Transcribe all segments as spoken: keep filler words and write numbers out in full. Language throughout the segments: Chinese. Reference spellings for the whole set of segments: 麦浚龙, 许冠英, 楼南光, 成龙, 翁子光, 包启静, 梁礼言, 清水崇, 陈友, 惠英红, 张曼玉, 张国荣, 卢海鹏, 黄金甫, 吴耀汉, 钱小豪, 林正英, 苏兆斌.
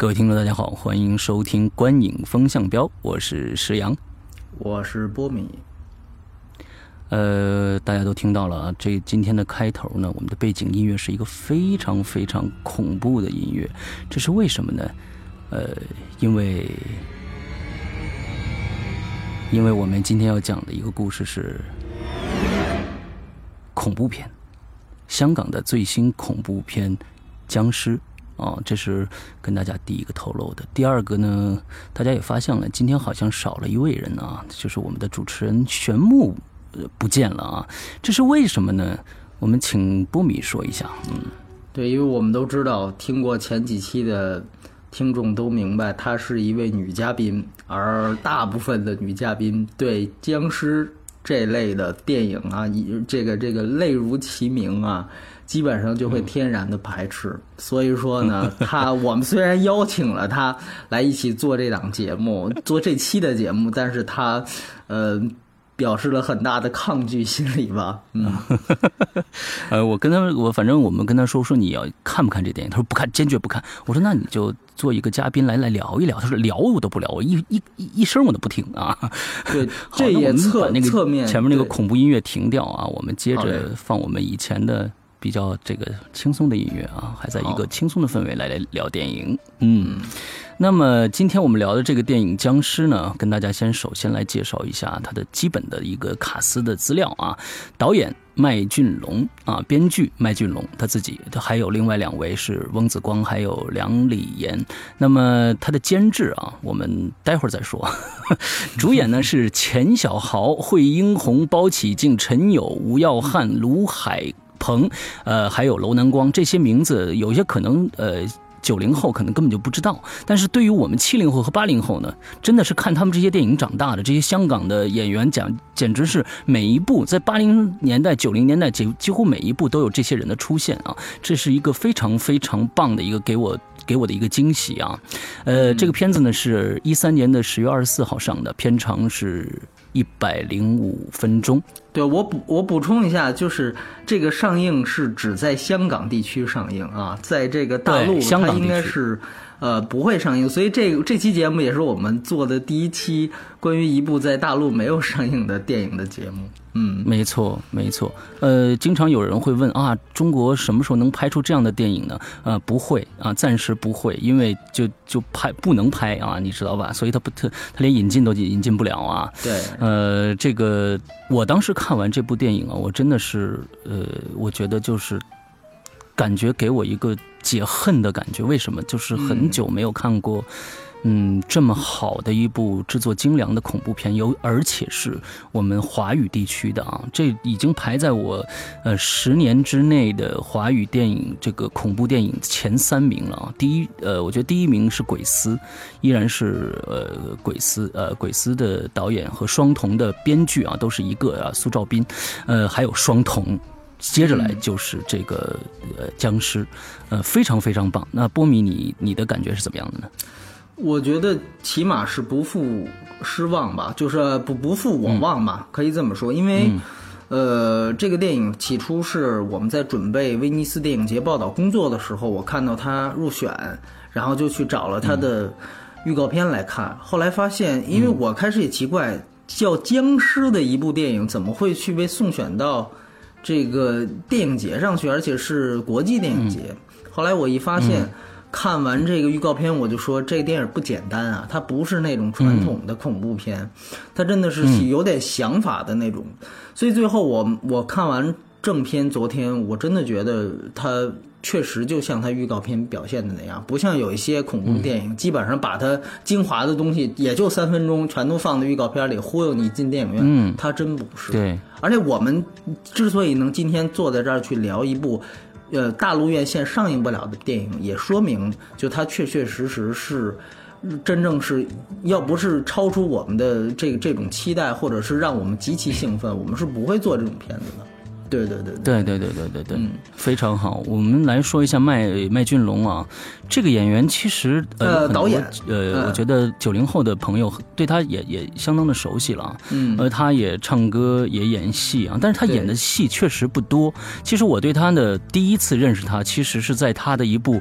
各位听众大家好，欢迎收听观影风向标，我是石阳，我是波米。呃，大家都听到了啊，这今天的开头呢，我们的背景音乐是一个非常非常恐怖的音乐，这是为什么呢？呃，因为因为我们今天要讲的一个故事是恐怖片，香港的最新恐怖片《僵尸》。哦，这是跟大家第一个透露的。第二个呢，大家也发现了，今天好像少了一位人啊，就是我们的主持人玄牧、呃、不见了啊。这是为什么呢？我们请波米说一下。嗯，对，因为我们都知道，听过前几期的听众都明白，她是一位女嘉宾，而大部分的女嘉宾对僵尸这类的电影啊，这个这个类如其名啊，基本上就会天然的排斥，嗯、所以说呢，他我们虽然邀请了他来一起做这档节目，做这期的节目，但是他，呃，表示了很大的抗拒心理吧。嗯，呃，我跟他，我反正我们跟他说说你要看不看这电影，他说不看，坚决不看。我说那你就做一个嘉宾来来聊一聊，他说聊我都不聊，我一一一声我都不听啊。对，这也侧那个侧面前面那个恐怖音乐停掉啊，我们接着放我们以前的。比较这个轻松的音乐啊，还在一个轻松的氛围来来聊电影。嗯，那么今天我们聊的这个电影《僵尸》呢，跟大家先首先来介绍一下它的基本的一个卡司的资料啊。导演麦浚龙啊，编剧麦浚龙他自己，他还有另外两位是翁子光还有梁礼言。那么他的监制啊，我们待会儿再说。主演呢是钱小豪、惠英红、包启静、陈友、吴耀汉、卢海鹏，呃，还有楼南光，这些名字有些可能，呃，九零后可能根本就不知道，但是对于我们七零后和八零后呢，真的是看他们这些电影长大的，这些香港的演员讲，简直是每一部在八零年代、九零年代几几乎每一部都有这些人的出现啊，这是一个非常非常棒的一个给我。给我的一个惊喜啊，呃，这个片子呢是一三年的十月二十四号上的，片长是一百零五分钟。对，我补我补充一下，就是这个上映是只在香港地区上映啊，在这个大陆它应该是呃不会上映，所以这这期节目也是我们做的第一期关于一部在大陆没有上映的电影的节目。嗯，没错没错。呃，经常有人会问啊，中国什么时候能拍出这样的电影呢？呃，不会啊，暂时不会，因为就就拍不能拍啊，你知道吧？所以他不他他连引进都引进不了啊。对。呃，这个我当时看完这部电影啊，我真的是呃，我觉得就是感觉给我一个解恨的感觉。为什么？就是很久没有看过。嗯嗯，这么好的一部制作精良的恐怖片，有而且是我们华语地区的啊，这已经排在我呃十年之内的华语电影这个恐怖电影前三名了啊。第一，呃，我觉得第一名是鬼司，依然是呃鬼司呃鬼司的导演和双瞳的编剧啊，都是一个啊苏兆斌，呃，还有双瞳。接着来就是这个呃僵尸，呃，非常非常棒。那波米，你你的感觉是怎么样的呢？我觉得起码是不负失望吧，就是不不负我望吧、嗯，可以这么说。因为、嗯，呃，这个电影起初是我们在准备威尼斯电影节报道工作的时候，我看到它入选，然后就去找了它的预告片来看。嗯、后来发现，因为我开始也奇怪，叫僵尸的一部电影怎么会去被送选到这个电影节上去，而且是国际电影节。嗯、后来我一发现。嗯看完这个预告片，我就说这个电影不简单啊！它不是那种传统的恐怖片，嗯、它真的是有点想法的那种。嗯、所以最后我我看完正片，昨天我真的觉得它确实就像他预告片表现的那样，不像有一些恐怖电影、嗯、基本上把它精华的东西也就三分钟全都放在预告片里忽悠你进电影院，嗯，他真不是。对，而且我们之所以能今天坐在这儿去聊一部呃大陆院线上映不了的电影，也说明就它确确实实是真正是要不是超出我们的这这种期待，或者是让我们极其兴奋，我们是不会做这种片子的。对对对对对对对对对、嗯，非常好。我们来说一下麦麦浚龙啊，这个演员其实呃, 呃导演呃、嗯，我觉得九零后的朋友对他也也相当的熟悉了。嗯，而他也唱歌也演戏啊，但是他演的戏确实不多。其实我对他的第一次认识他，其实是在他的一部。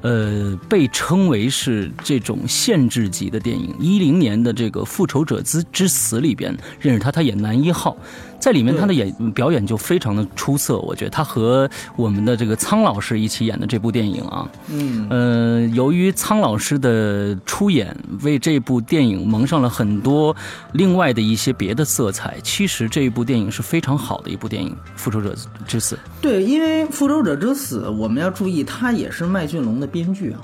呃，被称为是这种限制级的电影，一零年的这个《复仇者之死》里边认识他，他演男一号，在里面他的演表演就非常的出色，我觉得他和我们的这个苍老师一起演的这部电影啊，嗯，呃，由于苍老师的出演，为这部电影蒙上了很多另外的一些别的色彩。其实这一部电影是非常好的一部电影，《复仇者之死》。对，因为《复仇者之死》，我们要注意，他也是麦浚龙的。编剧啊，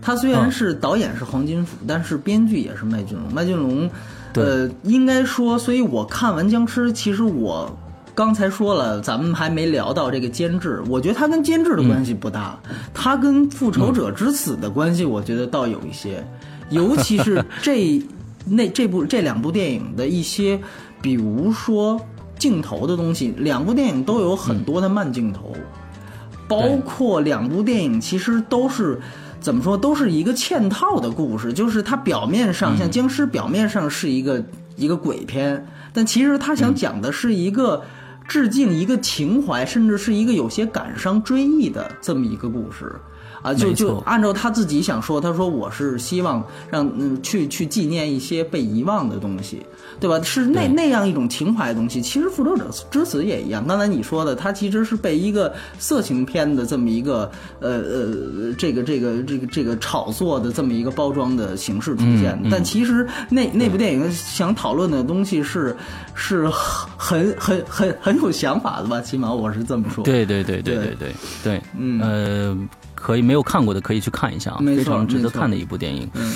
他虽然是导演是黄金甫、嗯，但是编剧也是麦浚龙。麦浚龙，呃，应该说，所以我看完《僵尸》，其实我刚才说了，咱们还没聊到这个监制，我觉得他跟监制的关系不大，嗯、他跟《复仇者之死》的关系，我觉得倒有一些，嗯、尤其是这那这部这两部电影的一些，比如说镜头的东西，两部电影都有很多的慢镜头。嗯，包括两部电影其实都是怎么说，都是一个嵌套的故事，就是它表面上像僵尸表面上是一个、嗯、一个鬼片，但其实它想讲的是一个、嗯、致敬一个情怀，甚至是一个有些感伤追忆的这么一个故事啊，就就按照他自己想说，他说我是希望让嗯去去纪念一些被遗忘的东西，对吧？是那那样一种情怀的东西。其实《复仇者之死》也一样，刚才你说的，它其实是被一个色情片的这么一个呃呃这个这个这个这个炒作的这么一个包装的形式出现。嗯嗯、但其实那那部电影想讨论的东西是是很很很很有想法的吧？起码我是这么说。对对对对对对 对, 对，嗯呃。可以没有看过的可以去看一下啊，非常值得看的一部电影。嗯、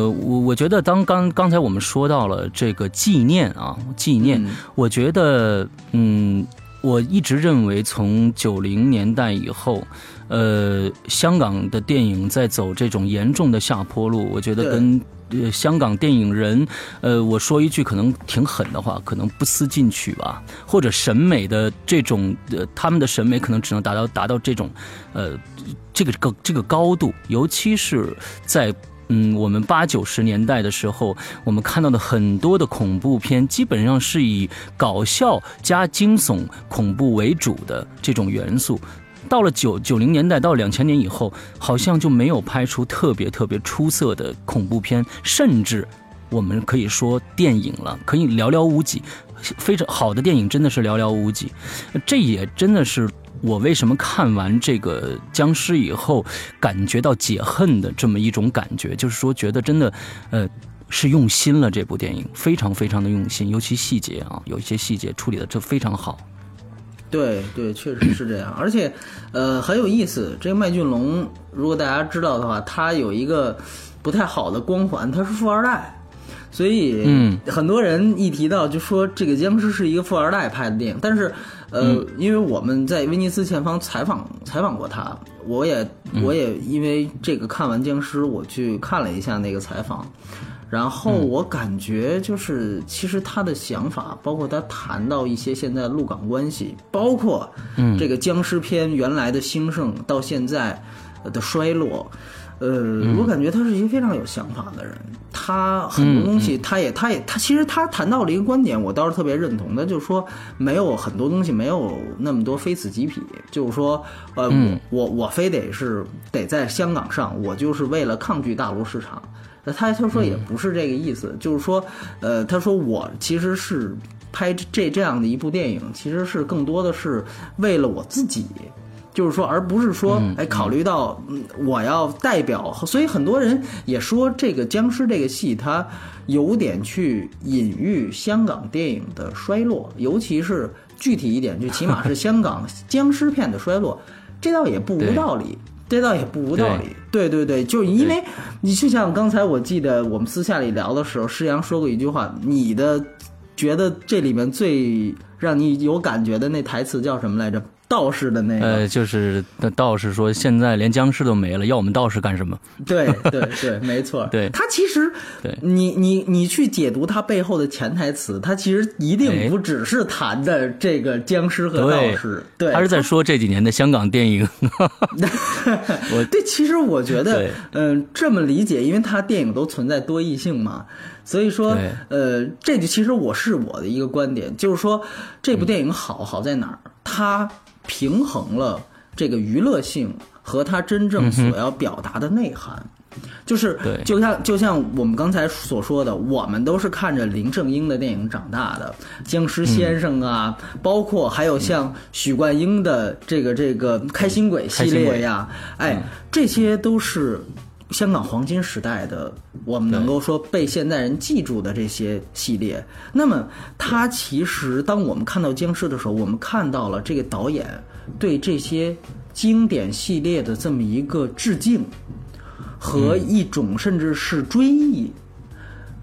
呃，我我觉得当刚刚才我们说到了这个纪念啊，纪念，嗯、我觉得嗯，我一直认为从九零年代以后，呃，香港的电影在走这种严重的下坡路，我觉得跟。呃，香港电影人，呃，我说一句可能挺狠的话，可能不思进取吧，或者审美的这种，呃，他们的审美可能只能达到达到这种，呃，这个这这个高度，尤其是在。嗯，我们八九十年代的时候，我们看到的很多的恐怖片，基本上是以搞笑加惊悚、恐怖为主的这种元素。到了九九零年代到两千年以后，好像就没有拍出特别特别出色的恐怖片，甚至我们可以说电影了，可以寥寥无几，非常好的电影真的是寥寥无几。这也真的是我为什么看完这个僵尸以后感觉到解恨的这么一种感觉，就是说觉得真的呃是用心了，这部电影非常非常的用心，尤其细节啊，有一些细节处理的这非常好。对对，确实是这样，而且，呃，很有意思。这个麦浚龙，如果大家知道的话，他有一个不太好的光环，他是富二代，所以，嗯，很多人一提到就说这个僵尸是一个富二代拍的电影。但是，呃，嗯、因为我们在威尼斯前方采访采访过他，我也我也因为这个看完僵尸，我去看了一下那个采访。然后我感觉就是其实他的想法，包括他谈到一些现在陆港关系，包括这个僵尸片原来的兴盛到现在的衰落，呃我感觉他是一个非常有想法的人。他很多东西他也他也他其实他谈到了一个观点，我倒是特别认同的，就是说没有很多东西没有那么多非此即彼，就是说呃我我我非得是得在香港上，我就是为了抗拒大陆市场。他他说也不是这个意思，嗯、就是说，呃，他说我其实是拍这这样的一部电影，其实是更多的是为了我自己，就是说，而不是说，嗯、哎，考虑到我要代表，所以很多人也说这个僵尸这个戏，它有点去隐喻香港电影的衰落，尤其是具体一点，就起码是香港僵尸片的衰落。这倒也不无道理，这倒也不无道理。对对对，就因为你就像刚才我记得我们私下里聊的时候，施洋说过一句话，你的觉得这里面最让你有感觉的那台词叫什么来着？道士的那个，呃，就是道士说，现在连僵尸都没了，要我们道士干什么？对对对，没错。对，他其实，对你你你去解读他背后的潜台词，他其实一定不只是谈的这个僵尸和道士，对，对他是在说这几年的香港电影。我对，其实我觉得，嗯、呃，这么理解，因为他电影都存在多义性嘛。所以说，呃，这就其实我是我的一个观点，就是说这部电影好好在哪儿？它平衡了这个娱乐性和它真正所要表达的内涵。嗯、就是，就像就像我们刚才所说的，我们都是看着林正英的电影长大的，《僵尸先生》啊，嗯、包括还有像许冠英的这个这个开心鬼系列呀、啊，哎，嗯、这些都是香港黄金时代的，我们能够说被现代人记住的这些系列。那么它其实当我们看到僵尸的时候，我们看到了这个导演对这些经典系列的这么一个致敬和一种甚至是追忆。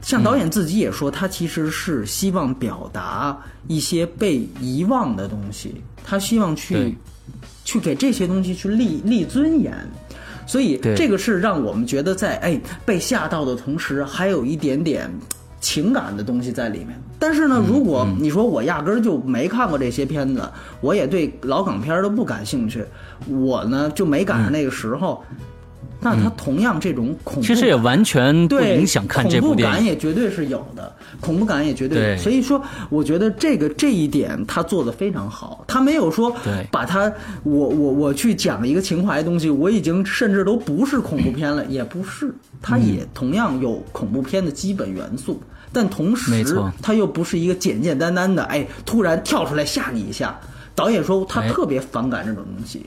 像导演自己也说，他其实是希望表达一些被遗忘的东西，他希望去去给这些东西去立立尊严。所以这个是让我们觉得在哎被吓到的同时，还有一点点情感的东西在里面。但是呢，如果你说我压根儿就没看过这些片子，我也对老港片都不感兴趣，我呢就没赶上那个时候。嗯那它同样这种恐怖感、嗯，其实也完全不影响看这部电影，恐怖感也绝对是有的，恐怖感也绝 对, 对。所以说，我觉得这个这一点他做得非常好，他没有说把它我我我去讲一个情怀的东西，我已经甚至都不是恐怖片了，也不是，它也同样有恐怖片的基本元素，嗯、但同时它又不是一个简简单单的哎突然跳出来吓你一下。导演说他特别反感这种东西。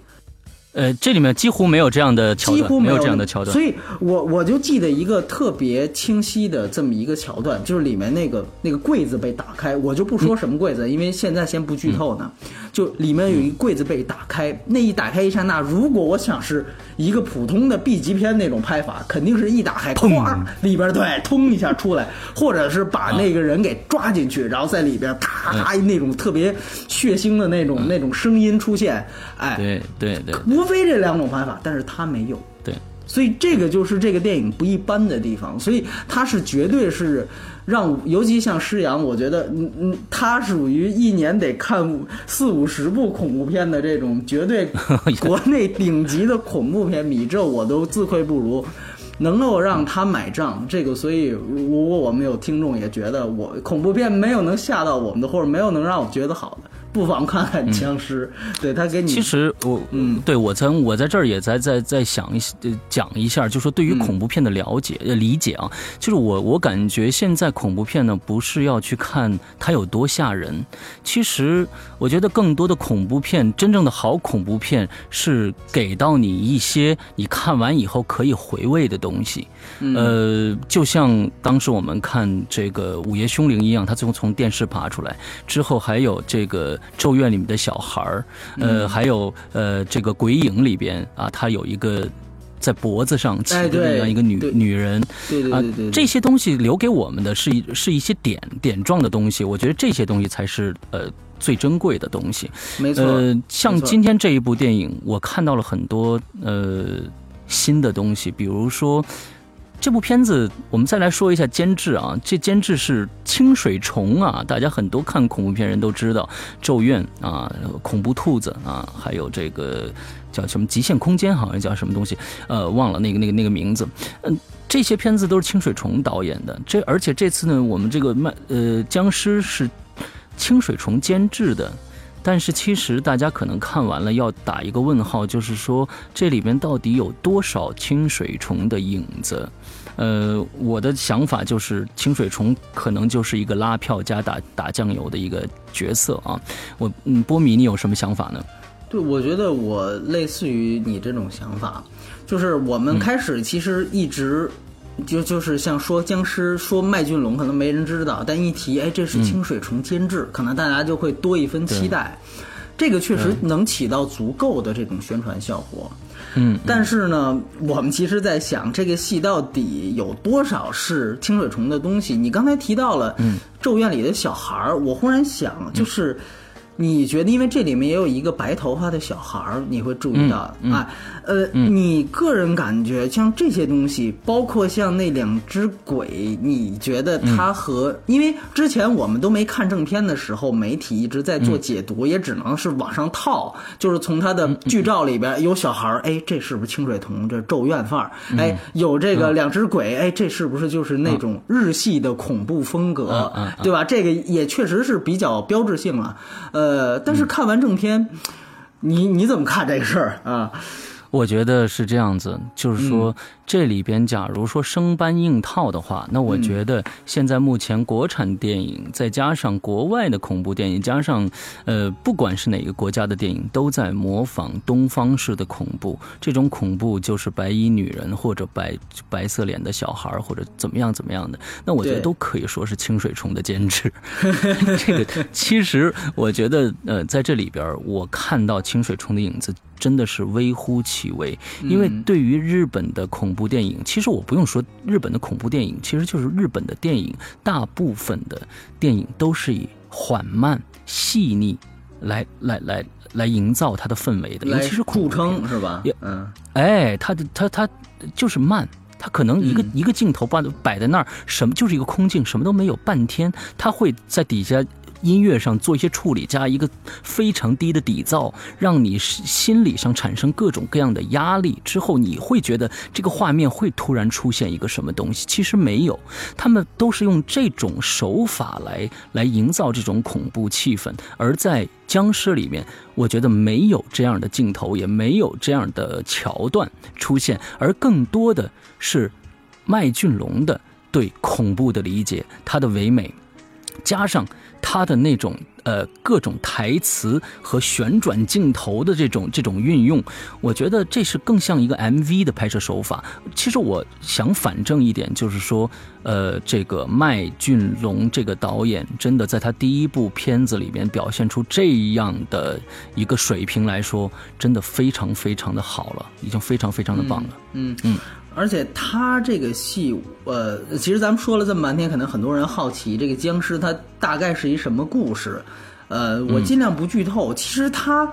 呃，这里面几乎没有这样的桥段，几乎没有这样的桥段，所以我我就记得一个特别清晰的这么一个桥段，就是里面那个那个柜子被打开，我就不说什么柜子，嗯、因为现在先不剧透呢。嗯、就里面有一个柜子被打开，那一打开一刹那，如果我想是一个普通的 B 级片那种拍法，肯定是一打开，哐，里边对，通一下出来，或者是把那个人给抓进去，然后在里边咔咔那种特别血腥的那种、嗯、那种声音出现，哎，对对对。对无非这两种拍法，但是他没有，对，所以这个就是这个电影不一般的地方，所以他是绝对是让，尤其像施洋，我觉得，嗯嗯，他属于一年得看四五十部恐怖片的这种绝对国内顶级的恐怖片迷，这我都自愧不如。能够让他买账，这个，所以如果我们有听众也觉得我恐怖片没有能吓到我们的，或者没有能让我觉得好的，不妨看看僵尸。嗯、对他给你，其实我，嗯，对我曾我在这儿也在在在想一讲一下，就说对于恐怖片的了解、嗯、理解啊，就是我我感觉现在恐怖片呢，不是要去看它有多吓人，其实我觉得更多的恐怖片，真正的好恐怖片是给到你一些你看完以后可以回味的东西。东西，呃，就像当时我们看这个《午夜凶铃》一样，他最后从电视爬出来之后，还有这个《咒怨》里面的小孩儿，呃，还有呃这个《鬼影》里边啊，他有一个在脖子上骑的那样一个女、哎、女人，对对对 对, 对、啊，这些东西留给我们的是是一些点点状的东西，我觉得这些东西才是呃。最珍贵的东西。没错，呃，像今天这一部电影，我看到了很多呃。新的东西，比如说这部片子，我们再来说一下监制啊，这监制是清水崇啊，大家很多看恐怖片人都知道，咒怨啊，恐怖兔子啊，还有这个叫什么极限空间，好像叫什么东西，呃，忘了那个那个那个名字，嗯、呃。这些片子都是清水崇导演的，这而且这次呢，我们这个呃僵尸是清水崇监制的。但是其实大家可能看完了要打一个问号，就是说这里面到底有多少清水崇的影子？呃，我的想法就是清水崇可能就是一个拉票加打打酱油的一个角色啊。我嗯，波米，你有什么想法呢？对，我觉得我类似于你这种想法，就是我们开始其实一直、嗯。就就是像说僵尸，说麦浚龙可能没人知道，但一提哎这是清水崇监制，嗯、可能大家就会多一分期待。这个确实能起到足够的这种宣传效果。嗯，但是呢，我们其实在想，这个戏到底有多少是清水崇的东西？你刚才提到了《咒怨》里的小孩儿，我忽然想，就是你觉得，因为这里面也有一个白头发的小孩儿，你会注意到、嗯嗯、啊，呃，嗯、你个人感觉像这些东西，包括像那两只鬼，你觉得它和、嗯、因为之前我们都没看正片的时候，媒体一直在做解读，嗯、也只能是往上套，就是从它的剧照里边有小孩儿，哎，这是不是清水桐这咒怨范儿？哎，有这个两只鬼，哎，这是不是就是那种日系的恐怖风格，嗯、对吧？这个也确实是比较标志性了，呃。呃，但是看完正片，嗯、你你怎么看这个事儿啊？我觉得是这样子，就是说、嗯、这里边假如说生搬硬套的话，那我觉得现在目前国产电影、嗯、再加上国外的恐怖电影，加上呃不管是哪个国家的电影，都在模仿东方式的恐怖。这种恐怖就是白衣女人或者白白色脸的小孩或者怎么样怎么样的，那我觉得都可以说是清水崇的监制。这个其实我觉得呃在这里边我看到清水崇的影子真的是微乎其微，因为对于日本的恐怖电影、嗯、其实我不用说，日本的恐怖电影其实就是日本的电影，大部分的电影都是以缓慢细腻来来来来营造它的氛围的，尤其是恐怖片是吧？嗯，哎，它它它就是慢。他可能一个、嗯、一个镜头摆摆在那儿，什么就是一个空镜，什么都没有，半天他会在底下音乐上做一些处理，加一个非常低的底噪，让你心理上产生各种各样的压力，之后你会觉得这个画面会突然出现一个什么东西，其实没有，他们都是用这种手法来来营造这种恐怖气氛，而在僵尸里面我觉得没有这样的镜头，也没有这样的桥段出现，而更多的是麦浚龙的对恐怖的理解，他的唯美加上他的那种呃各种台词和旋转镜头的这种这种运用，我觉得这是更像一个 M V 的拍摄手法。其实我想反证一点，就是说呃这个麦浚龙这个导演真的在他第一部片子里面表现出这样的一个水平来说，真的非常非常的好了，已经非常非常的棒了。嗯嗯。嗯，而且他这个戏，呃，其实咱们说了这么半天，可能很多人好奇这个僵尸它大概是一什么故事，呃，我尽量不剧透。嗯、其实它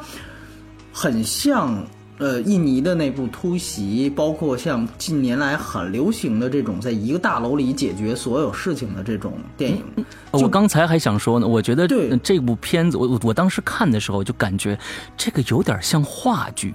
很像呃印尼的那部突袭，包括像近年来很流行的这种在一个大楼里解决所有事情的这种电影。嗯、我刚才还想说呢，我觉得这部片子，我我当时看的时候就感觉这个有点像话剧。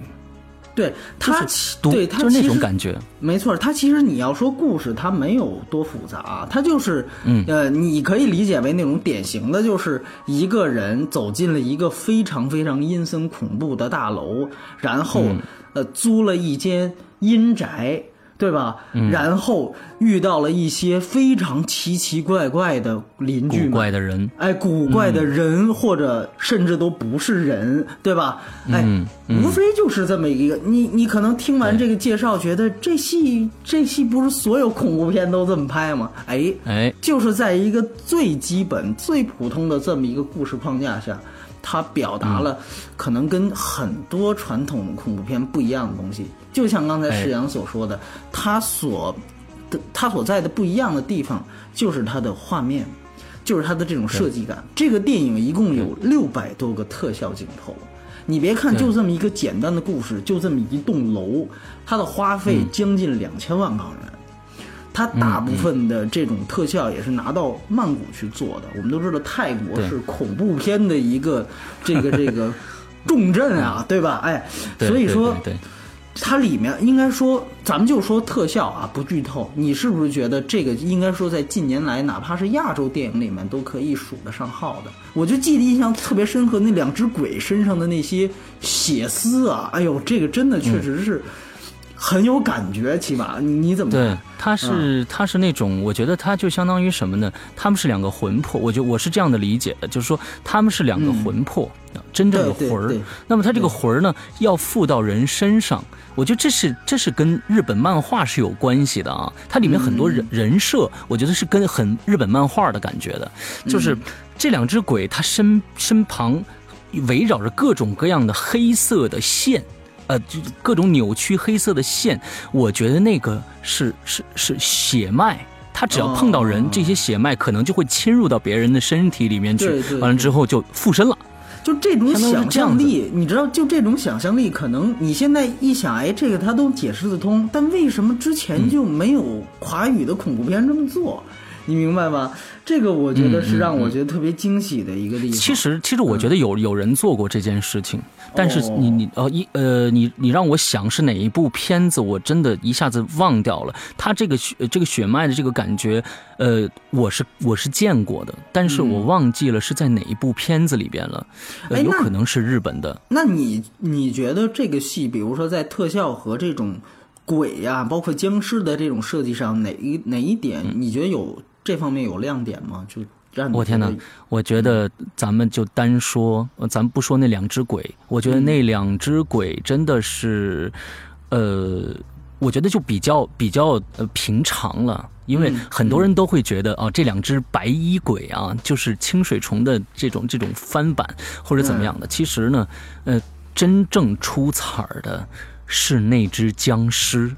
对他，对他就是那种感觉，没错。他其实你要说故事，它没有多复杂，它就是，嗯，呃，你可以理解为那种典型的，就是一个人走进了一个非常非常阴森恐怖的大楼，然后，嗯、呃，租了一间阴宅，对吧？嗯、然后遇到了一些非常奇奇怪怪的邻居，古怪的人，哎，古怪的人、嗯、或者甚至都不是人，对吧？哎，嗯嗯、无非就是这么一个。你你可能听完这个介绍，觉得这戏这戏不是所有恐怖片都这么拍吗？哎哎，就是在一个最基本、最普通的这么一个故事框架下，它表达了可能跟很多传统恐怖片不一样的东西。就像刚才石阳所说的，他所他所在的不一样的地方，就是他的画面，就是他的这种设计感。这个电影一共有六百多个特效镜头，你别看就这么一个简单的故事，就这么一栋楼，它的花费将近两千万港元。它大部分的这种特效也是拿到曼谷去做的。我们都知道泰国是恐怖片的一个这个这个重镇啊，对吧？哎，所以说。它里面应该说，咱们就说特效啊，不剧透。你是不是觉得这个应该说在近年来，哪怕是亚洲电影里面都可以数得上号的？我就记得印象特别深刻，那两只鬼身上的那些血丝啊，哎呦，这个真的确实是很有感觉，起码你你怎么看？对，它是它是那种，我觉得它就相当于什么呢？他们是两个魂魄，我觉得我是这样的理解的，就是说他们是两个魂魄。嗯，真正的魂儿，那么他这个魂儿呢，要附到人身上，我觉得这是这是跟日本漫画是有关系的啊。它里面很多人、嗯、人设，我觉得是跟很日本漫画的感觉的，就是、嗯、这两只鬼，他身身旁围绕着各种各样的黑色的线，呃，各种扭曲黑色的线，我觉得那个是是是血脉。他只要碰到人、哦、这些血脉可能就会侵入到别人的身体里面去，对对对，完了之后就附身了。就这种想象力，你知道，就这种想象力，可能你现在一想，哎，这个他都解释得通，但为什么之前就没有华语的恐怖片这么做、嗯，你明白吗？这个我觉得是让我觉得特别惊喜的一个例子、嗯嗯嗯、其实其实我觉得有、嗯、有人做过这件事情，但是你你呃一呃你你让我想是哪一部片子，我真的一下子忘掉了。他这个这个血脉的这个感觉，呃我是我是见过的，但是我忘记了是在哪一部片子里边了、嗯呃、有可能是日本的。那你你觉得这个戏比如说在特效和这种鬼呀、啊、包括僵尸的这种设计上，哪一哪一点你觉得有、嗯这方面有亮点吗？就让我天哪！我觉得咱们就单说，咱不说那两只鬼，我觉得那两只鬼真的是，嗯、呃，我觉得就比较比较呃平常了。因为很多人都会觉得、嗯、啊，这两只白衣鬼啊，就是清水虫的这种这种翻版或者怎么样的。嗯、其实呢，呃，真正出彩的是那只僵尸，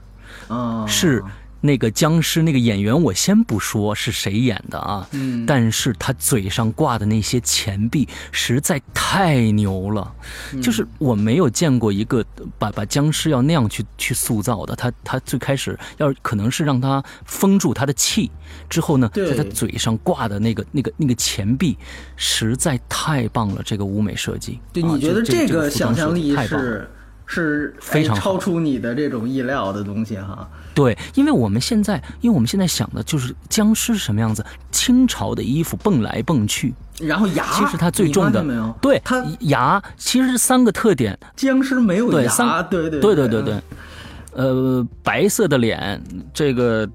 哦、是。那个僵尸那个演员我先不说是谁演的啊、嗯、但是他嘴上挂的那些钱币实在太牛了、嗯、就是我没有见过一个把把僵尸要那样去去塑造的。他他最开始要可能是让他封住他的气，之后呢在他嘴上挂的那个那个那个钱币实在太棒了，这个舞美设计。对、啊、你觉得这个想象力是是非常超出你的这种意料的东西哈。对，因为我们现在，因为我们现在想的就是僵尸是什么样子，清朝的衣服蹦来蹦去，然后牙，其实它最重的，没有对，它牙其实是三个特点，僵尸没有牙，对对对对对对，呃，白色的脸，这个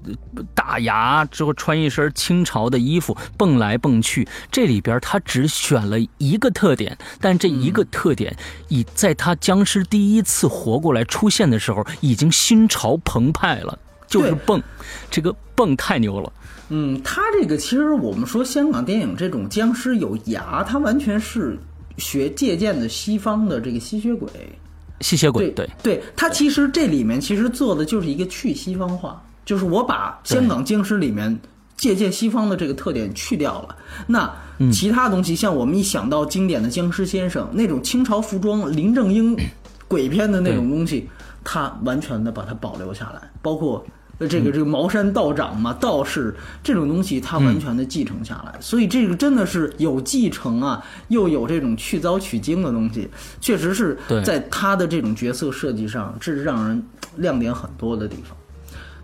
大牙，之后穿一身清朝的衣服蹦来蹦去，这里边他只选了一个特点，但这一个特点已在他僵尸第一次活过来出现的时候已经心潮澎湃了，就是蹦，这个蹦太牛了。嗯，他这个其实我们说香港电影这种僵尸有牙，他完全是学借鉴的西方的这个吸血鬼。吸血鬼，对对，它其实这里面其实做的就是一个去西方化，就是我把香港僵尸里面借鉴西方的这个特点去掉了。那其他东西，像我们一想到经典的僵尸先生那种清朝服装，林正英鬼片的那种东西，他完全的把它保留下来，包括这个这个茅山道长嘛，道士这种东西，他完全的继承下来，所以这个真的是有继承啊，又有这种去糟取经的东西，确实是在他的这种角色设计上，这是让人亮点很多的地方。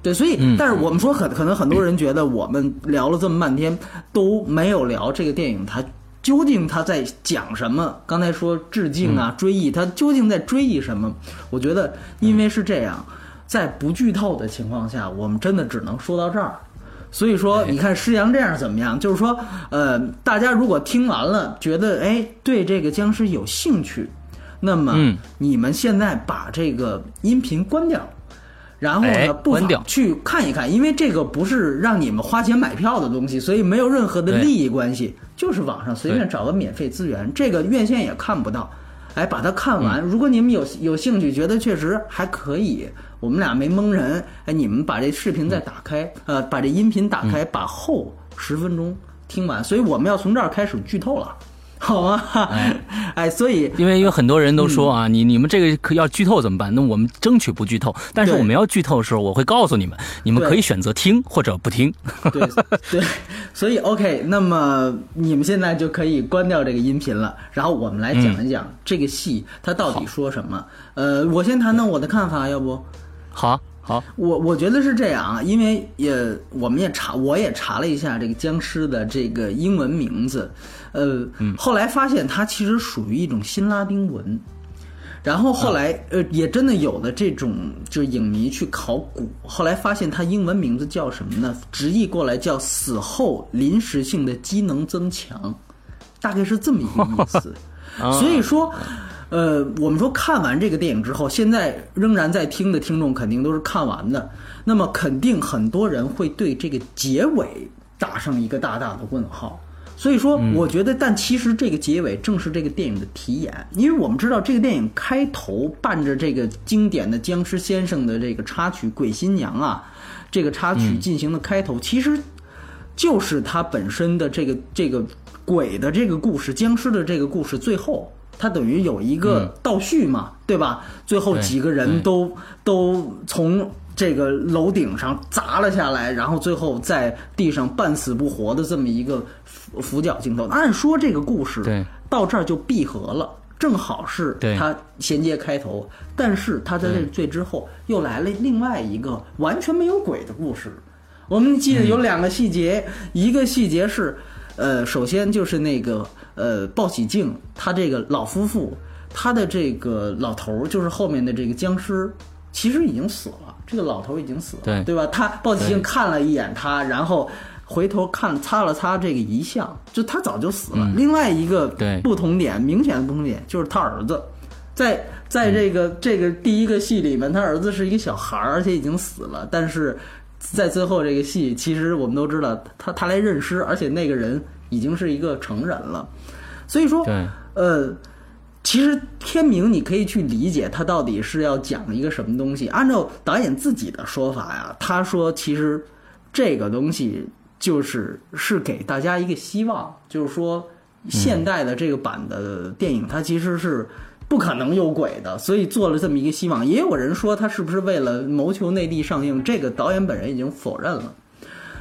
对，所以，但是我们说很可能很多人觉得我们聊了这么半天都没有聊这个电影它究竟他在讲什么？刚才说致敬啊、追忆，他究竟在追忆什么？我觉得，因为是这样。在不剧透的情况下，我们真的只能说到这儿。所以说，你看施洋这样怎么样？就是说，呃，大家如果听完了觉得哎对这个僵尸有兴趣，那么你们现在把这个音频关掉，然后呢不妨去看一看，因为这个不是让你们花钱买票的东西，所以没有任何的利益关系，就是网上随便找个免费资源，这个院线也看不到。哎，把它看完。如果你们有有兴趣，觉得确实还可以，我们俩没蒙人。哎，你们把这视频再打开，嗯、呃，把这音频打开，嗯、把后十分钟听完。所以我们要从这儿开始剧透了，好吗？哎，哎所以因为因为很多人都说啊，嗯、你你们这个要剧透怎么办？那我们争取不剧透。但是我们要剧透的时候，我会告诉你们，你们可以选择听或者不听。对对，所以 OK， 那么你们现在就可以关掉这个音频了，然后我们来讲一讲、嗯、这个戏它到底说什么。呃，我先谈谈我的看法，要不？好好，我我觉得是这样啊，因为也我们也查，我也查了一下这个僵尸的这个英文名字，呃，嗯、后来发现它其实属于一种新拉丁文，然后后来、嗯、呃也真的有的这种就是影迷去考古，后来发现它英文名字叫什么呢？直译过来叫死后临时性的机能增强，大概是这么一个意思。哦、所以说。呃，我们说看完这个电影之后，现在仍然在听的听众肯定都是看完的，那么肯定很多人会对这个结尾打上一个大大的问号，所以说我觉得，但其实这个结尾正是这个电影的题眼，因为我们知道这个电影开头伴着这个经典的僵尸先生的这个插曲《鬼新娘》啊，这个插曲进行的开头其实就是他本身的这个这个鬼的这个故事，僵尸的这个故事，最后他等于有一个倒叙嘛，对吧？最后几个人都都从这个楼顶上砸了下来，然后最后在地上半死不活的这么一个俯角镜头。按说这个故事到这儿就闭合了，正好是它衔接开头，但是它在这最之后又来了另外一个完全没有鬼的故事。我们记得有两个细节，嗯、一个细节是，呃，首先就是那个呃鲍喜静，他这个老夫妇，他的这个老头就是后面的这个僵尸，其实已经死了。这个老头已经死了， 对, 对吧？他鲍喜静看了一眼他，然后回头看擦了擦这个遗像，就他早就死了。嗯、另外一个不同点，明显的不同点就是他儿子，在在这个、嗯、这个第一个戏里面，他儿子是一个小孩，而且已经死了。但是在最后这个戏，其实我们都知道他他来认尸，而且那个人已经是一个成人了。所以说，呃。其实天明你可以去理解他到底是要讲一个什么东西，按照导演自己的说法呀，他说其实这个东西就是是给大家一个希望，就是说现代的这个版的电影它其实是不可能有鬼的，所以做了这么一个希望。也有人说他是不是为了谋求内地上映，这个导演本人已经否认了。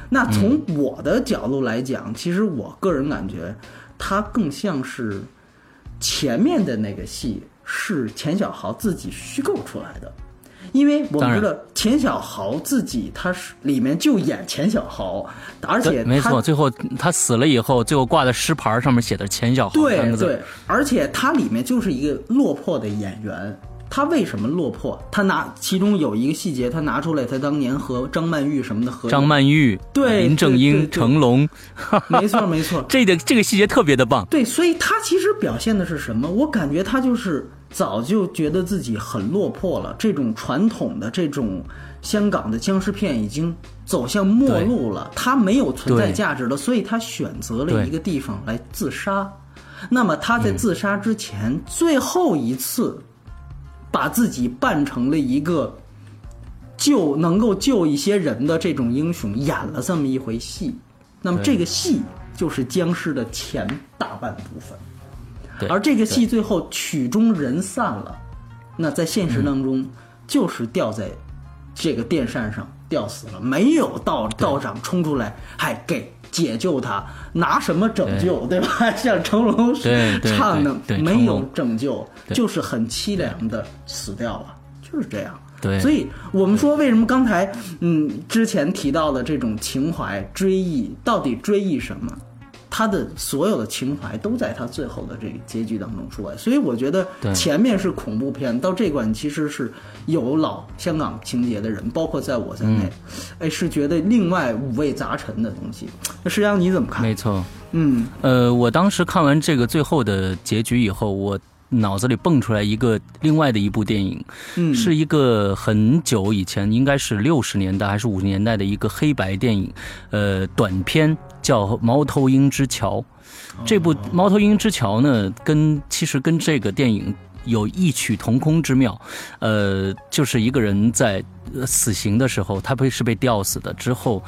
那从我的角度来讲，其实我个人感觉它更像是前面的那个戏是钱小豪自己虚构出来的，因为我们知道钱小豪自己他是里面就演钱小豪，而且没错，最后他死了以后，最后挂的尸牌上面写的钱小豪，对对，而且他里面就是一个落魄的演员。他为什么落魄？他拿其中有一个细节，他拿出来他当年和张曼玉什么的合张曼玉对林正英成龙，没错没错，这个这个细节特别的棒。对，所以他其实表现的是什么？我感觉他就是早就觉得自己很落魄了，这种传统的这种香港的僵尸片已经走向末路了，他没有存在价值了，所以他选择了一个地方来自杀。那么他在自杀之前、嗯、最后一次把自己扮成了一个救能够救一些人的这种英雄，演了这么一回戏。那么这个戏就是僵尸的前大半部分，而这个戏最后曲终人散了，那在现实当中就是掉在这个电扇上吊死了，没有道道长冲出来还给解救他，拿什么拯救， 对, 对吧？像成龙唱的，没有拯救，就是很凄凉的死掉了，就是这样。对，所以我们说为什么刚才嗯之前提到的这种情怀追忆，到底追忆什么？他的所有的情怀都在他最后的这个结局当中出来。所以我觉得前面是恐怖片，到这关其实是有老香港情节的人，包括在我在内、嗯、哎，是觉得另外五味杂陈的东西。那实际上你怎么看？没错，嗯，呃，我当时看完这个最后的结局以后，我脑子里蹦出来一个另外的一部电影、嗯、是一个很久以前，应该是六十年代还是五十年代的一个黑白电影，呃，短片叫《猫头鹰之桥》。这部《猫头鹰之桥》呢，跟其实跟这个电影有异曲同工之妙，呃，就是一个人在死刑的时候，他被是被吊死的之后，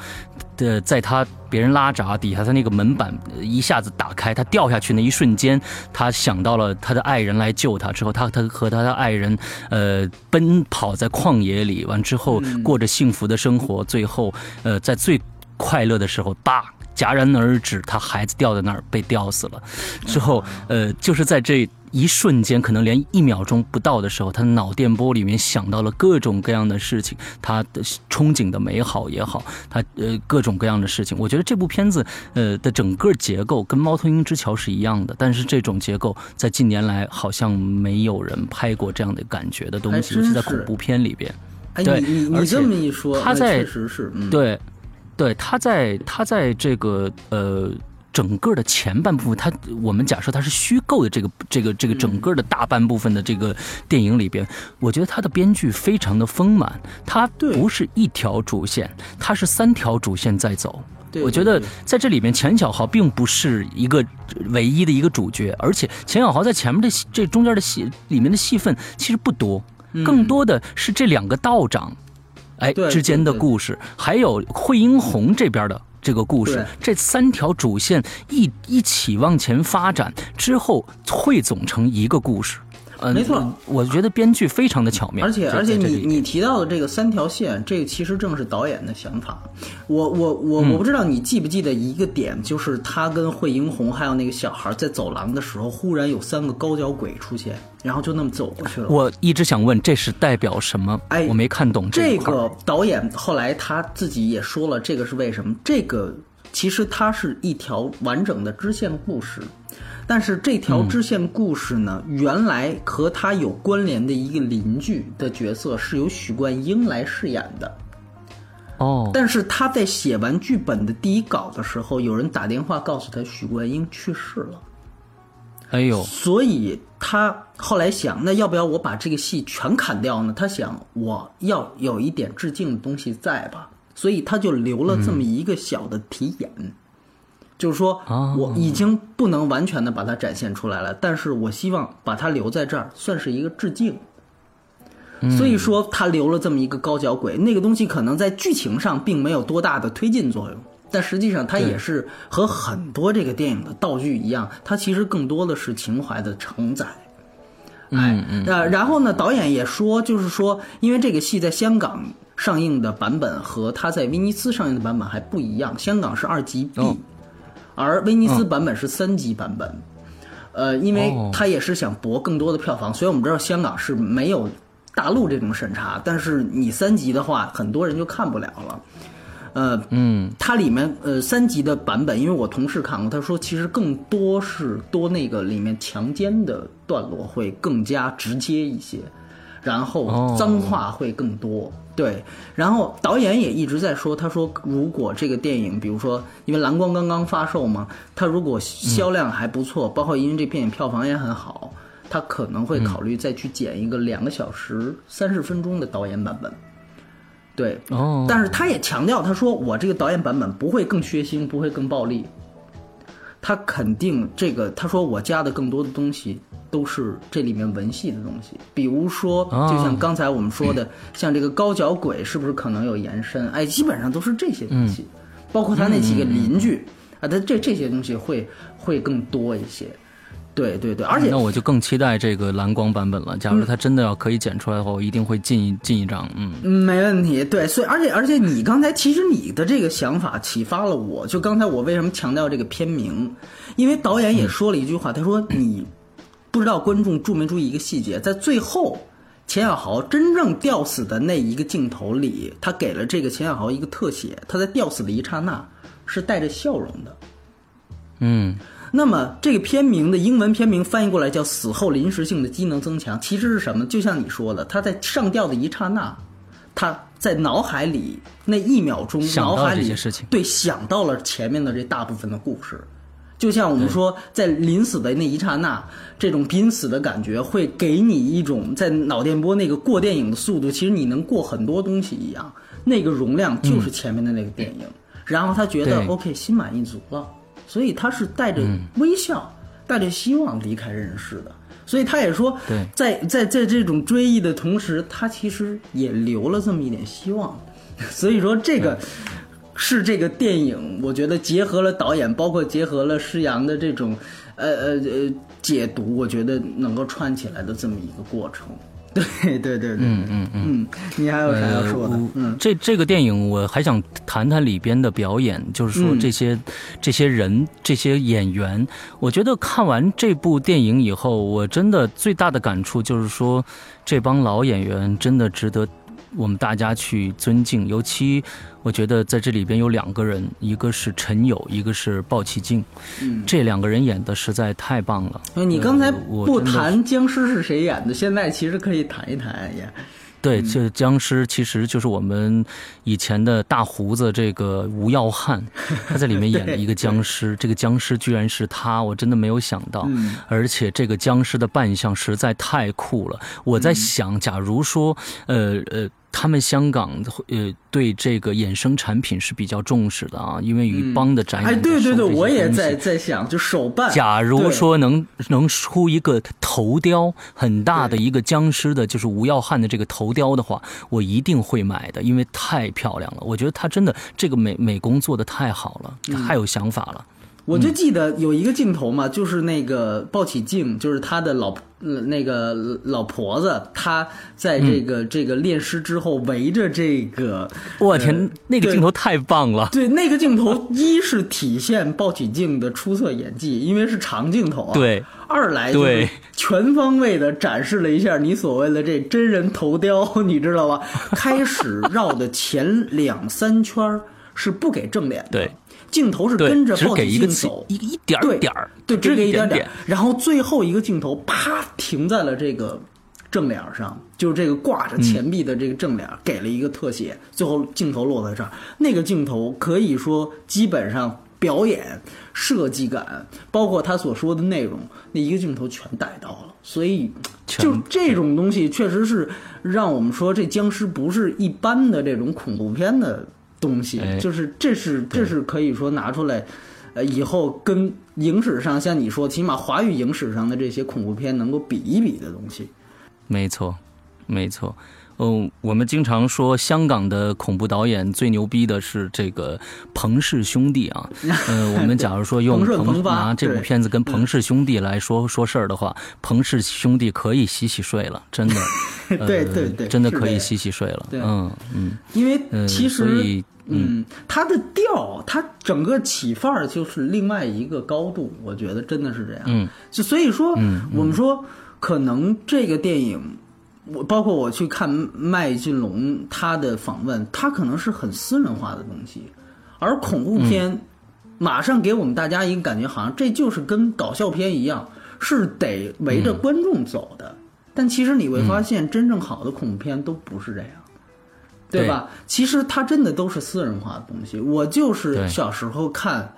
呃，在他别人拉闸底下，他那个门板一下子打开，他掉下去那一瞬间，他想到了他的爱人来救他，之后他他和他的爱人呃奔跑在旷野里，完之后过着幸福的生活，最后呃在最快乐的时候，吧。戛然而止，他孩子掉在那儿被吊死了之后，呃，就是在这一瞬间，可能连一秒钟不到的时候，他脑电波里面想到了各种各样的事情，他憧憬的美好也好，他呃各种各样的事情。我觉得这部片子呃的整个结构跟《猫头鹰之桥》是一样的，但是这种结构在近年来好像没有人拍过这样的感觉的东西，尤其在恐怖片里边。哎，对，你你这么一说，他在确实是、嗯、对。对，他在他在这个呃整个的前半部分，他我们假设他是虚构的这个这个这个整个的大半部分的这个电影里边，我觉得他的编剧非常的丰满，他不是一条主线，他是三条主线在走。对对对对，我觉得在这里面钱小豪并不是一个唯一的一个主角，而且钱小豪在前面的这中间的戏里面的戏份其实不多，更多的是这两个道长、嗯、哎之间的故事，对对对，还有惠英红这边的这个故事，这三条主线一一起往前发展之后汇总成一个故事。嗯、没错，我觉得编剧非常的巧妙。而且而且你你提到的这个三条线，这个其实正是导演的想法。我我我我不知道你记不记得一个点，嗯、就是他跟惠英红还有那个小孩在走廊的时候，忽然有三个高脚鬼出现，然后就那么走过去了。我一直想问，这是代表什么？哎，我没看懂这个。这个导演后来他自己也说了，这个是为什么？这个其实它是一条完整的支线故事。但是这条支线故事呢、嗯、原来和他有关联的一个邻居的角色是由许冠英来饰演的。哦，但是他在写完剧本的第一稿的时候，有人打电话告诉他许冠英去世了。哎呦，所以他后来想，那要不要我把这个戏全砍掉呢？他想我要有一点致敬的东西在吧，所以他就留了这么一个小的题眼。嗯，就是说我已经不能完全的把它展现出来了，但是我希望把它留在这儿，算是一个致敬。所以说他留了这么一个高脚鬼，那个东西可能在剧情上并没有多大的推进作用，但实际上它也是和很多这个电影的道具一样，它其实更多的是情怀的承载。哎，呃，然后呢，导演也说，就是说因为这个戏在香港上映的版本和他在威尼斯上映的版本还不一样，香港是二级 B、哦，而威尼斯版本是三级版本、嗯、呃，因为他也是想博更多的票房、哦、所以我们知道香港是没有大陆这种审查，但是你三级的话很多人就看不了了。呃，嗯，它里面呃三级的版本，因为我同事看过，他说其实更多是多那个里面强奸的段落会更加直接一些，然后脏话会更多、哦、对，然后导演也一直在说，他说如果这个电影比如说因为蓝光刚刚发售嘛，他如果销量还不错、嗯、包括因为这片影票房也很好，他可能会考虑再去剪一个两个小时三十分钟的导演版本。对、哦、但是他也强调，他说我这个导演版本不会更血腥，不会更暴力，他肯定这个，他说我加的更多的东西都是这里面文戏的东西，比如说就像刚才我们说的、哦、像这个高脚鬼是不是可能有延伸，哎，基本上都是这些东西、嗯、包括他那几个邻居、嗯、啊，他这这些东西会会更多一些。对对对，而且、嗯、那我就更期待这个蓝光版本了。假如他真的要可以剪出来的话，我一定会进进一张。嗯，没问题。对，所以而且而且你刚才其实你的这个想法启发了我。就刚才我为什么强调这个片名，因为导演也说了一句话，嗯、他说你不知道观众注没注意一个细节，在最后钱小豪真正吊死的那一个镜头里，他给了这个钱小豪一个特写，他在吊死的一刹那是带着笑容的。嗯。那么这个片名的英文片名翻译过来叫死后临时性的机能增强，其实是什么？就像你说的，他在上吊的一刹那，他在脑海里那一秒钟，脑海里对想到了前面的这大部分的故事，就像我们说在临死的那一刹那，这种濒死的感觉会给你一种在脑电波那个过电影的速度，其实你能过很多东西一样，那个容量就是前面的那个电影、嗯、然后他觉得 OK 心满意足了，所以他是带着微笑、嗯、带着希望离开人世的，所以他也说在在在这种追忆的同时，他其实也留了这么一点希望。所以说这个、嗯、是这个电影，我觉得结合了导演，包括结合了施洋的这种呃呃呃解读，我觉得能够串起来的这么一个过程。对对对对，嗯嗯嗯，你还有啥要说的？嗯，这这个电影我还想谈谈里边的表演，就是说这些、嗯、这些人这些演员，我觉得看完这部电影以后，我真的最大的感触就是说，这帮老演员真的值得我们大家去尊敬。尤其我觉得在这里边有两个人，一个是陈友，一个是鲍起静、嗯、这两个人演的实在太棒了。你刚才不谈僵尸是谁演的，现在其实可以谈一谈也。对，这僵尸其实就是我们以前的大胡子这个吴耀汉，他在里面演了一个僵尸，这个僵尸居然是他，我真的没有想到、嗯、而且这个僵尸的扮相实在太酷了。我在想、嗯、假如说呃呃他们香港呃对这个衍生产品是比较重视的啊，因为鱼帮的展演、嗯。哎，对对对，我也在在想，就手办。假如说能能出一个头雕，很大的一个僵尸的，就是吴耀汉的这个头雕的话，我一定会买的，因为太漂亮了。我觉得他真的这个美美工做的太好了，他太有想法了。嗯，我就记得有一个镜头嘛，就是那个鲍起静，就是他的老那个老婆子，她在这个、嗯、这个练尸之后围着这个，我天、呃，那个镜头太棒了！对，那个镜头一是体现鲍起静的出色演技，因为是长镜头啊。对。二来就是全方位的展示了一下你所谓的这真人头雕，你知道吧？开始绕的前两三圈是不给正脸的。对。镜头是跟着鲍起静走，一一点点儿，对，只给一点点。然后最后一个镜头啪停在了这个正脸上，就是这个挂着钱币的这个正脸、嗯、给了一个特写，最后镜头落在这儿。那个镜头可以说基本上表演设计感，包括他所说的内容，那一个镜头全带到了。所以就这种东西确实是让我们说这僵尸不是一般的这种恐怖片的东西，就是这是这是可以说拿出来，呃，以后跟影史上像你说，起码华语影史上的这些恐怖片能够比一比的东西。没错，没错。嗯，我们经常说香港的恐怖导演最牛逼的是这个彭氏兄弟啊。呃，我们假如说用彭拿这部片子跟彭氏兄弟来说说事儿的话，彭氏兄弟可以洗洗睡了，真的。呃、对对对，真的可以洗洗睡了。嗯嗯，因为其实、呃、所以嗯，他的调，他整个起范儿就是另外一个高度，我觉得真的是这样。嗯，就所以说，嗯、我们说、嗯、可能这个电影。我包括我去看麦浚龙他的访问，他可能是很私人化的东西，而恐怖片马上给我们大家一个感觉，好像这就是跟搞笑片一样，是得围着观众走的。嗯、但其实你会发现，真正好的恐怖片都不是这样，嗯、对吧？对，其实它真的都是私人化的东西。我就是小时候看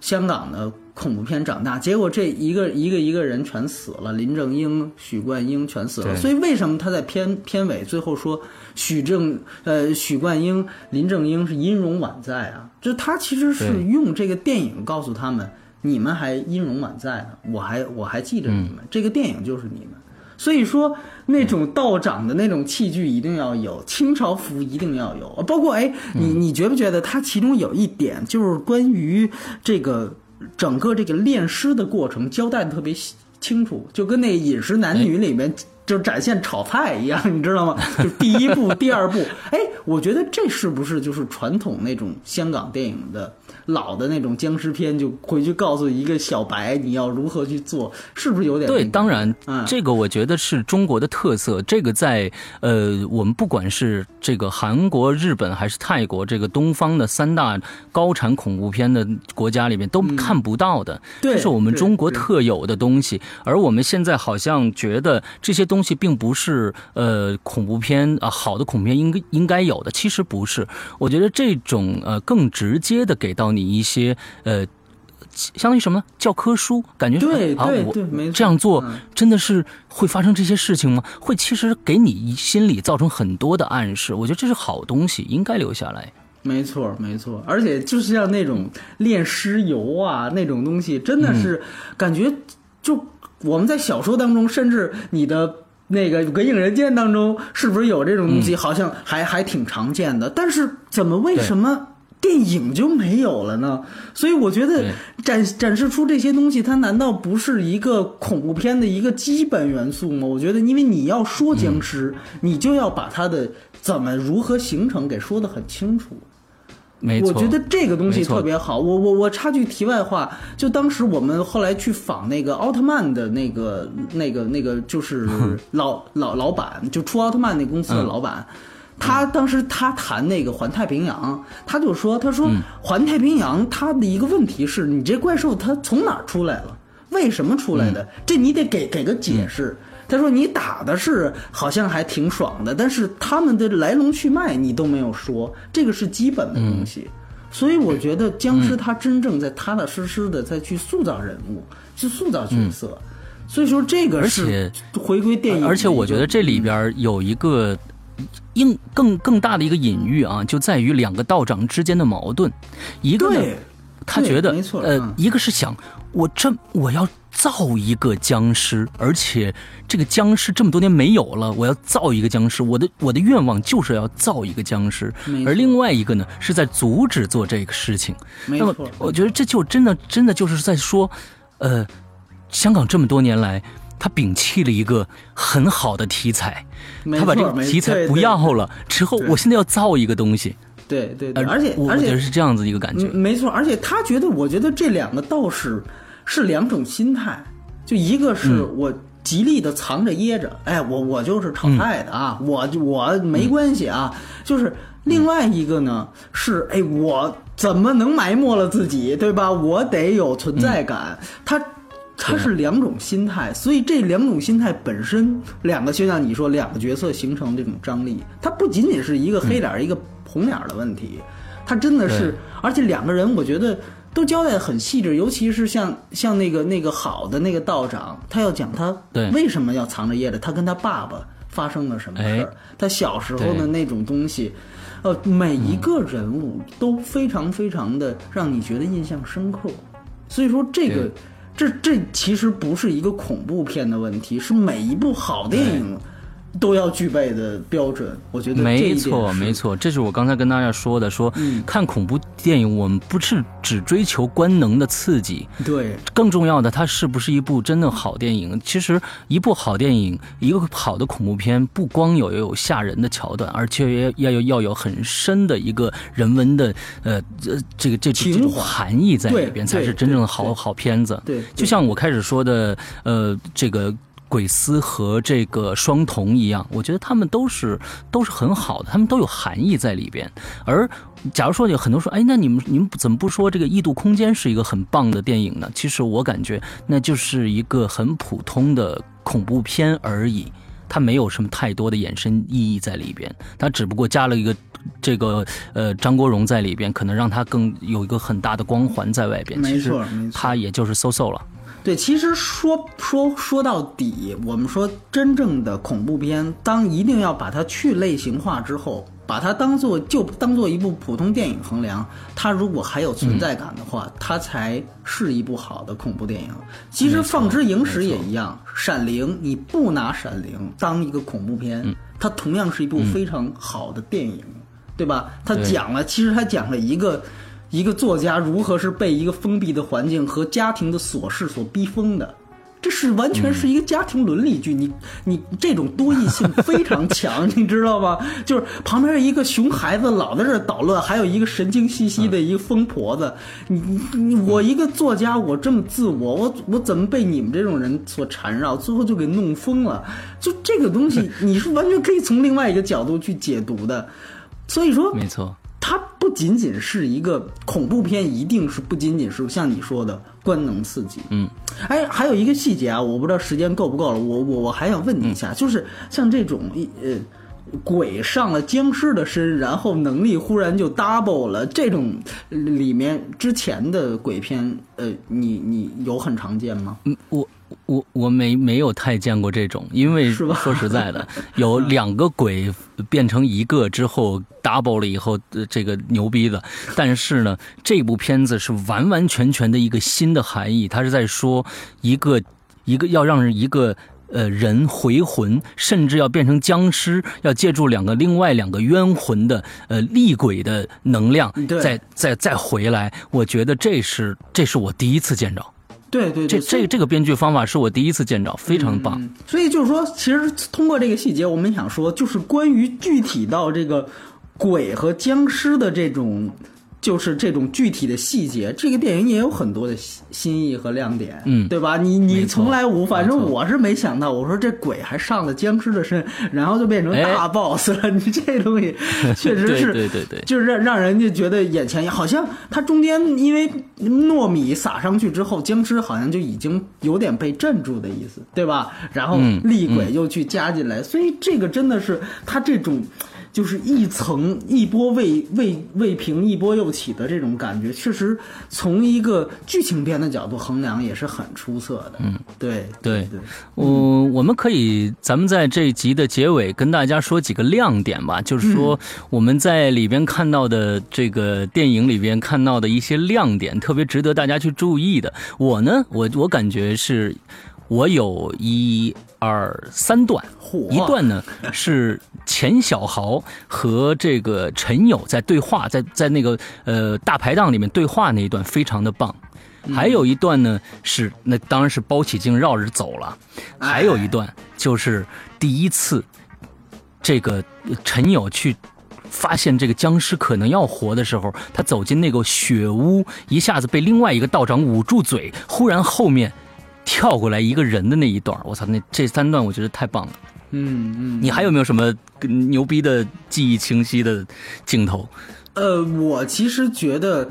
香港的恐怖片长大，结果这一个一个一个人全死了，林正英、许冠英全死了。所以为什么他在片片尾最后说许正呃许冠英、林正英是音容宛在啊？就他其实是用这个电影告诉他们，你们还音容宛在呢，我还我还记着你们、嗯，这个电影就是你们。所以说那种道长的那种器具一定要有，清朝服一定要有，包括哎，你你觉不觉得它其中有一点就是关于这个整个这个炼尸的过程交代的特别清楚，就跟那个饮食男女里面就展现炒菜一样，你知道吗？就第一步、第二步，哎，我觉得这是不是就是传统那种香港电影的老的那种僵尸片，就回去告诉一个小白你要如何去做，是不是有点？对，当然、嗯、这个我觉得是中国的特色，这个在呃我们不管是这个韩国、日本还是泰国，这个东方的三大高产恐怖片的国家里面都看不到的、嗯、这是我们中国特有的东西。而我们现在好像觉得这些东西并不是呃恐怖片啊、呃、好的恐怖片应该应该有的，其实不是。我觉得这种呃更直接的给到你你一些呃，相当于什么教科书感觉？对对对，没错。这样做真的是会发生这些事情吗？会，其实给你心里造成很多的暗示。我觉得这是好东西，应该留下来。没错，没错。而且就是像那种炼尸油啊，那种东西，真的是感觉就我们在小说当中，甚至你的。那个《鬼影人间》当中是不是有这种东西？好像还、嗯、还挺常见的，但是怎么为什么电影就没有了呢？所以我觉得展展示出这些东西，它难道不是一个恐怖片的一个基本元素吗？我觉得，因为你要说僵尸，嗯、你就要把它的怎么如何形成给说得很清楚。没错，我觉得这个东西特别好。我我我插句题外话，就当时我们后来去访那个奥特曼的那个那个那个，就是老老老板，就出奥特曼那公司的老板，嗯、他当时他谈那个环太平洋，他就说，他说、嗯、环太平洋他的一个问题是你这怪兽它从哪儿出来了，为什么出来的，嗯、这你得给给个解释。嗯，他说你打的是好像还挺爽的，但是他们的来龙去脉你都没有说，这个是基本的东西。嗯、所以我觉得僵尸他真正在踏踏实实的再去塑造人物，嗯、去塑造角色。嗯、所以说这个是回归电影。而且我觉得这里边有一个应更更大的一个隐喻啊，就在于两个道长之间的矛盾。一个呢，他觉得，呃，一个是想我这我要造一个僵尸，而且这个僵尸这么多年没有了，我要造一个僵尸，我的我的愿望就是要造一个僵尸。而另外一个呢，是在阻止做这个事情。那么，我觉得这就真的真的就是在说，呃，香港这么多年来。他摒弃了一个很好的题材，他把这个题材不要了之后，我现在要造一个东西。对对对，而且我觉得是这样子一个感觉。没错，而且他觉得，我觉得这两个道士是两种心态，就一个是我极力的藏着掖着，嗯、哎，我我就是炒菜的啊，嗯、我我没关系啊。就是另外一个呢是，哎，我怎么能埋没了自己，对吧？我得有存在感。嗯、他。它是两种心态，所以这两种心态本身，两个就像你说，两个角色形成这种张力，它不仅仅是一个黑脸、嗯、一个红脸的问题，它真的是，而且两个人我觉得都交代很细致，尤其是像像那个那个好的那个道长，他要讲他为什么要藏着掖着，他跟他爸爸发生了什么事儿，他小时候的那种东西，呃，每一个人物都非常非常的让你觉得印象深刻，所以说这个。这这其实不是一个恐怖片的问题，是每一部好电影都要具备的标准。我觉得没错没错，这是我刚才跟大家说的，说、嗯、看恐怖电影我们不是只追求官能的刺激，对，更重要的它是不是一部真的好电影。其实一部好电影，一个好的恐怖片不光有有吓人的桥段，而且也要有要有很深的一个人文的呃这个这这种含义在里边，才是真正的好好片子。 对, 对, 对，就像我开始说的呃这个鬼丝和这个双瞳一样，我觉得他们都是都是很好的，他们都有含义在里边。而假如说有很多说，哎，那你们你们怎么不说这个《异度空间》是一个很棒的电影呢？其实我感觉那就是一个很普通的恐怖片而已，它没有什么太多的衍生意义在里边，它只不过加了一个这个呃张国荣在里边，可能让它更有一个很大的光环在外边。没错，没错，它也就是 so so 了。对，其实说说说到底，我们说真正的恐怖片，当一定要把它去类型化之后，把它当做就当做一部普通电影衡量，它如果还有存在感的话，嗯、它才是一部好的恐怖电影。其实放之影史也一样，闪灵你不拿闪灵当一个恐怖片，嗯、它同样是一部非常好的电影，嗯、对吧？它讲了，其实它讲了一个。一个作家如何是被一个封闭的环境和家庭的琐事所逼疯的，这是完全是一个家庭伦理剧。嗯、你你这种多义性非常强，你知道吗？就是旁边一个熊孩子老在这捣乱，还有一个神经兮兮的一个疯婆子。嗯、你你我一个作家，我这么自我，我我怎么被你们这种人所缠绕，最后就给弄疯了？就这个东西，你是完全可以从另外一个角度去解读的。所以说，没错。它不仅仅是一个恐怖片，一定是不仅仅是像你说的官能刺激。嗯，哎，还有一个细节啊，我不知道时间够不够了，我我我还想问你一下，嗯、就是像这种呃鬼上了僵尸的身，然后能力忽然就 double 了，这种里面之前的鬼片，呃，你你有很常见吗？嗯，我。我我没没有太见过这种，因为说实在的，有两个鬼变成一个之后 double 了以后，这个牛逼的。但是呢，这部片子是完完全全的一个新的含义，它是在说一个一个要让一个。呃，人回魂，甚至要变成僵尸，要借助两个另外两个冤魂的呃厉鬼的能量，再再再回来。我觉得这是这是我第一次见着。对对对，这这这个编剧方法是我第一次见着，非常棒。嗯、所以就是说，其实通过这个细节，我们想说，就是关于具体到这个鬼和僵尸的这种，就是这种具体的细节，这个电影也有很多的新意和亮点，嗯，对吧？你你从来无，反正我是没想到，我说这鬼还上了僵尸的身，然后就变成大 boss 了。哎、你这东西确实是，对对对对，就是让让人家觉得眼前好像它中间因为糯米撒上去之后，僵尸好像就已经有点被镇住的意思，对吧？然后厉鬼又去加进来，嗯嗯、所以这个真的是它这种。就是一层一波未未未平一波又起的这种感觉，确实从一个剧情片的角度衡量也是很出色的。嗯，对对对，我、呃、我们可以咱们在这一集的结尾跟大家说几个亮点吧，就是说我们在里边看到的这个电影里边看到的一些亮点，特别值得大家去注意的。我呢，我我感觉是。我有一二三段，一段呢是钱小豪和这个陈友在对话，在在那个呃大排档里面对话那一段非常的棒，还有一段呢是那当然是包起镜绕着走了，还有一段就是第一次这个陈友去。发现这个僵尸可能要活的时候，他走进那个雪屋，一下子被另外一个道长捂住嘴，忽然后面跳过来一个人的那一段，我操，那这三段我觉得太棒了。嗯嗯，你还有没有什么牛逼的记忆清晰的镜头？呃，我其实觉得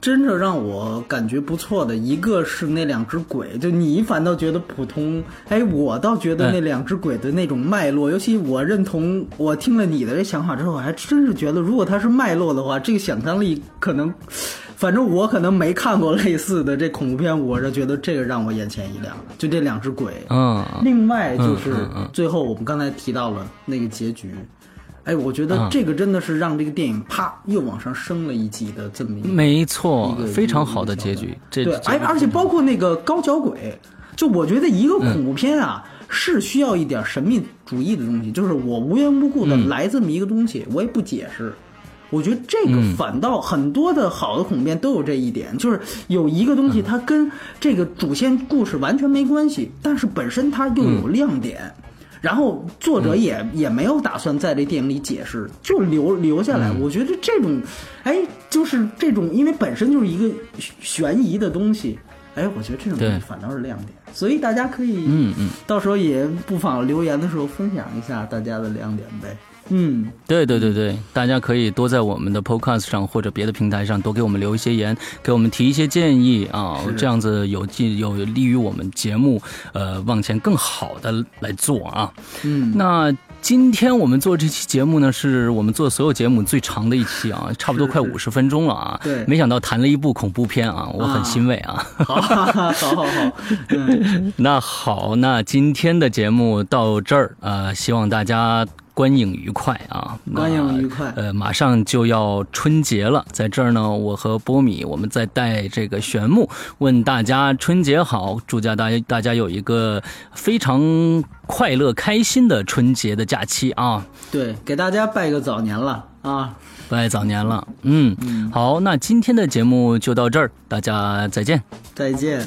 真正让我感觉不错的一个是那两只鬼，就你反倒觉得普通，哎，我倒觉得那两只鬼的那种脉络，嗯、尤其我认同，我听了你的这想法之后，我还真是觉得，如果它是脉络的话，这个想象力可能。反正我可能没看过类似的这恐怖片，我是觉得这个让我眼前一亮，就这两只鬼。嗯，另外就是最后我们刚才提到了那个结局，哎，我觉得这个真的是让这个电影啪又往上升了一级的这么一个，没错，非常好的结局。这对，哎，而且包括那个高脚鬼，就我觉得一个恐怖片啊。嗯是需要一点神秘主义的东西，就是我无缘无故的来这么一个东西，嗯、我也不解释。我觉得这个反倒很多的好的恐怖片都有这一点，嗯、就是有一个东西它跟这个主线故事完全没关系，但是本身它又有亮点，嗯、然后作者也、嗯、也没有打算在这电影里解释，就留留下来。嗯、我觉得这种，哎，就是这种，因为本身就是一个悬疑的东西。哎，我觉得这种东西反倒是亮点，所以大家可以，嗯嗯，到时候也不妨留言的时候分享一下大家的亮点呗。嗯，对对对对，大家可以多在我们的 podcast 上或者别的平台上多给我们留一些言，给我们提一些建议啊，这样子有有利于我们节目呃往前更好的来做啊。嗯，那今天我们做这期节目呢，是我们做所有节目最长的一期啊，差不多快五十分钟了啊。对，没想到谈了一部恐怖片啊，我很欣慰啊。啊好，好，好，好。嗯、那好，那今天的节目到这儿啊、呃，希望大家。观影愉快啊！观影愉快。呃，马上就要春节了，在这儿呢，我和波米，我们再带这个玄牧问大家春节好，祝大家大家有一个非常快乐、开心的春节的假期啊！对，给大家拜个早年了啊！拜早年了，嗯，嗯好，那今天的节目就到这儿，大家再见，再见。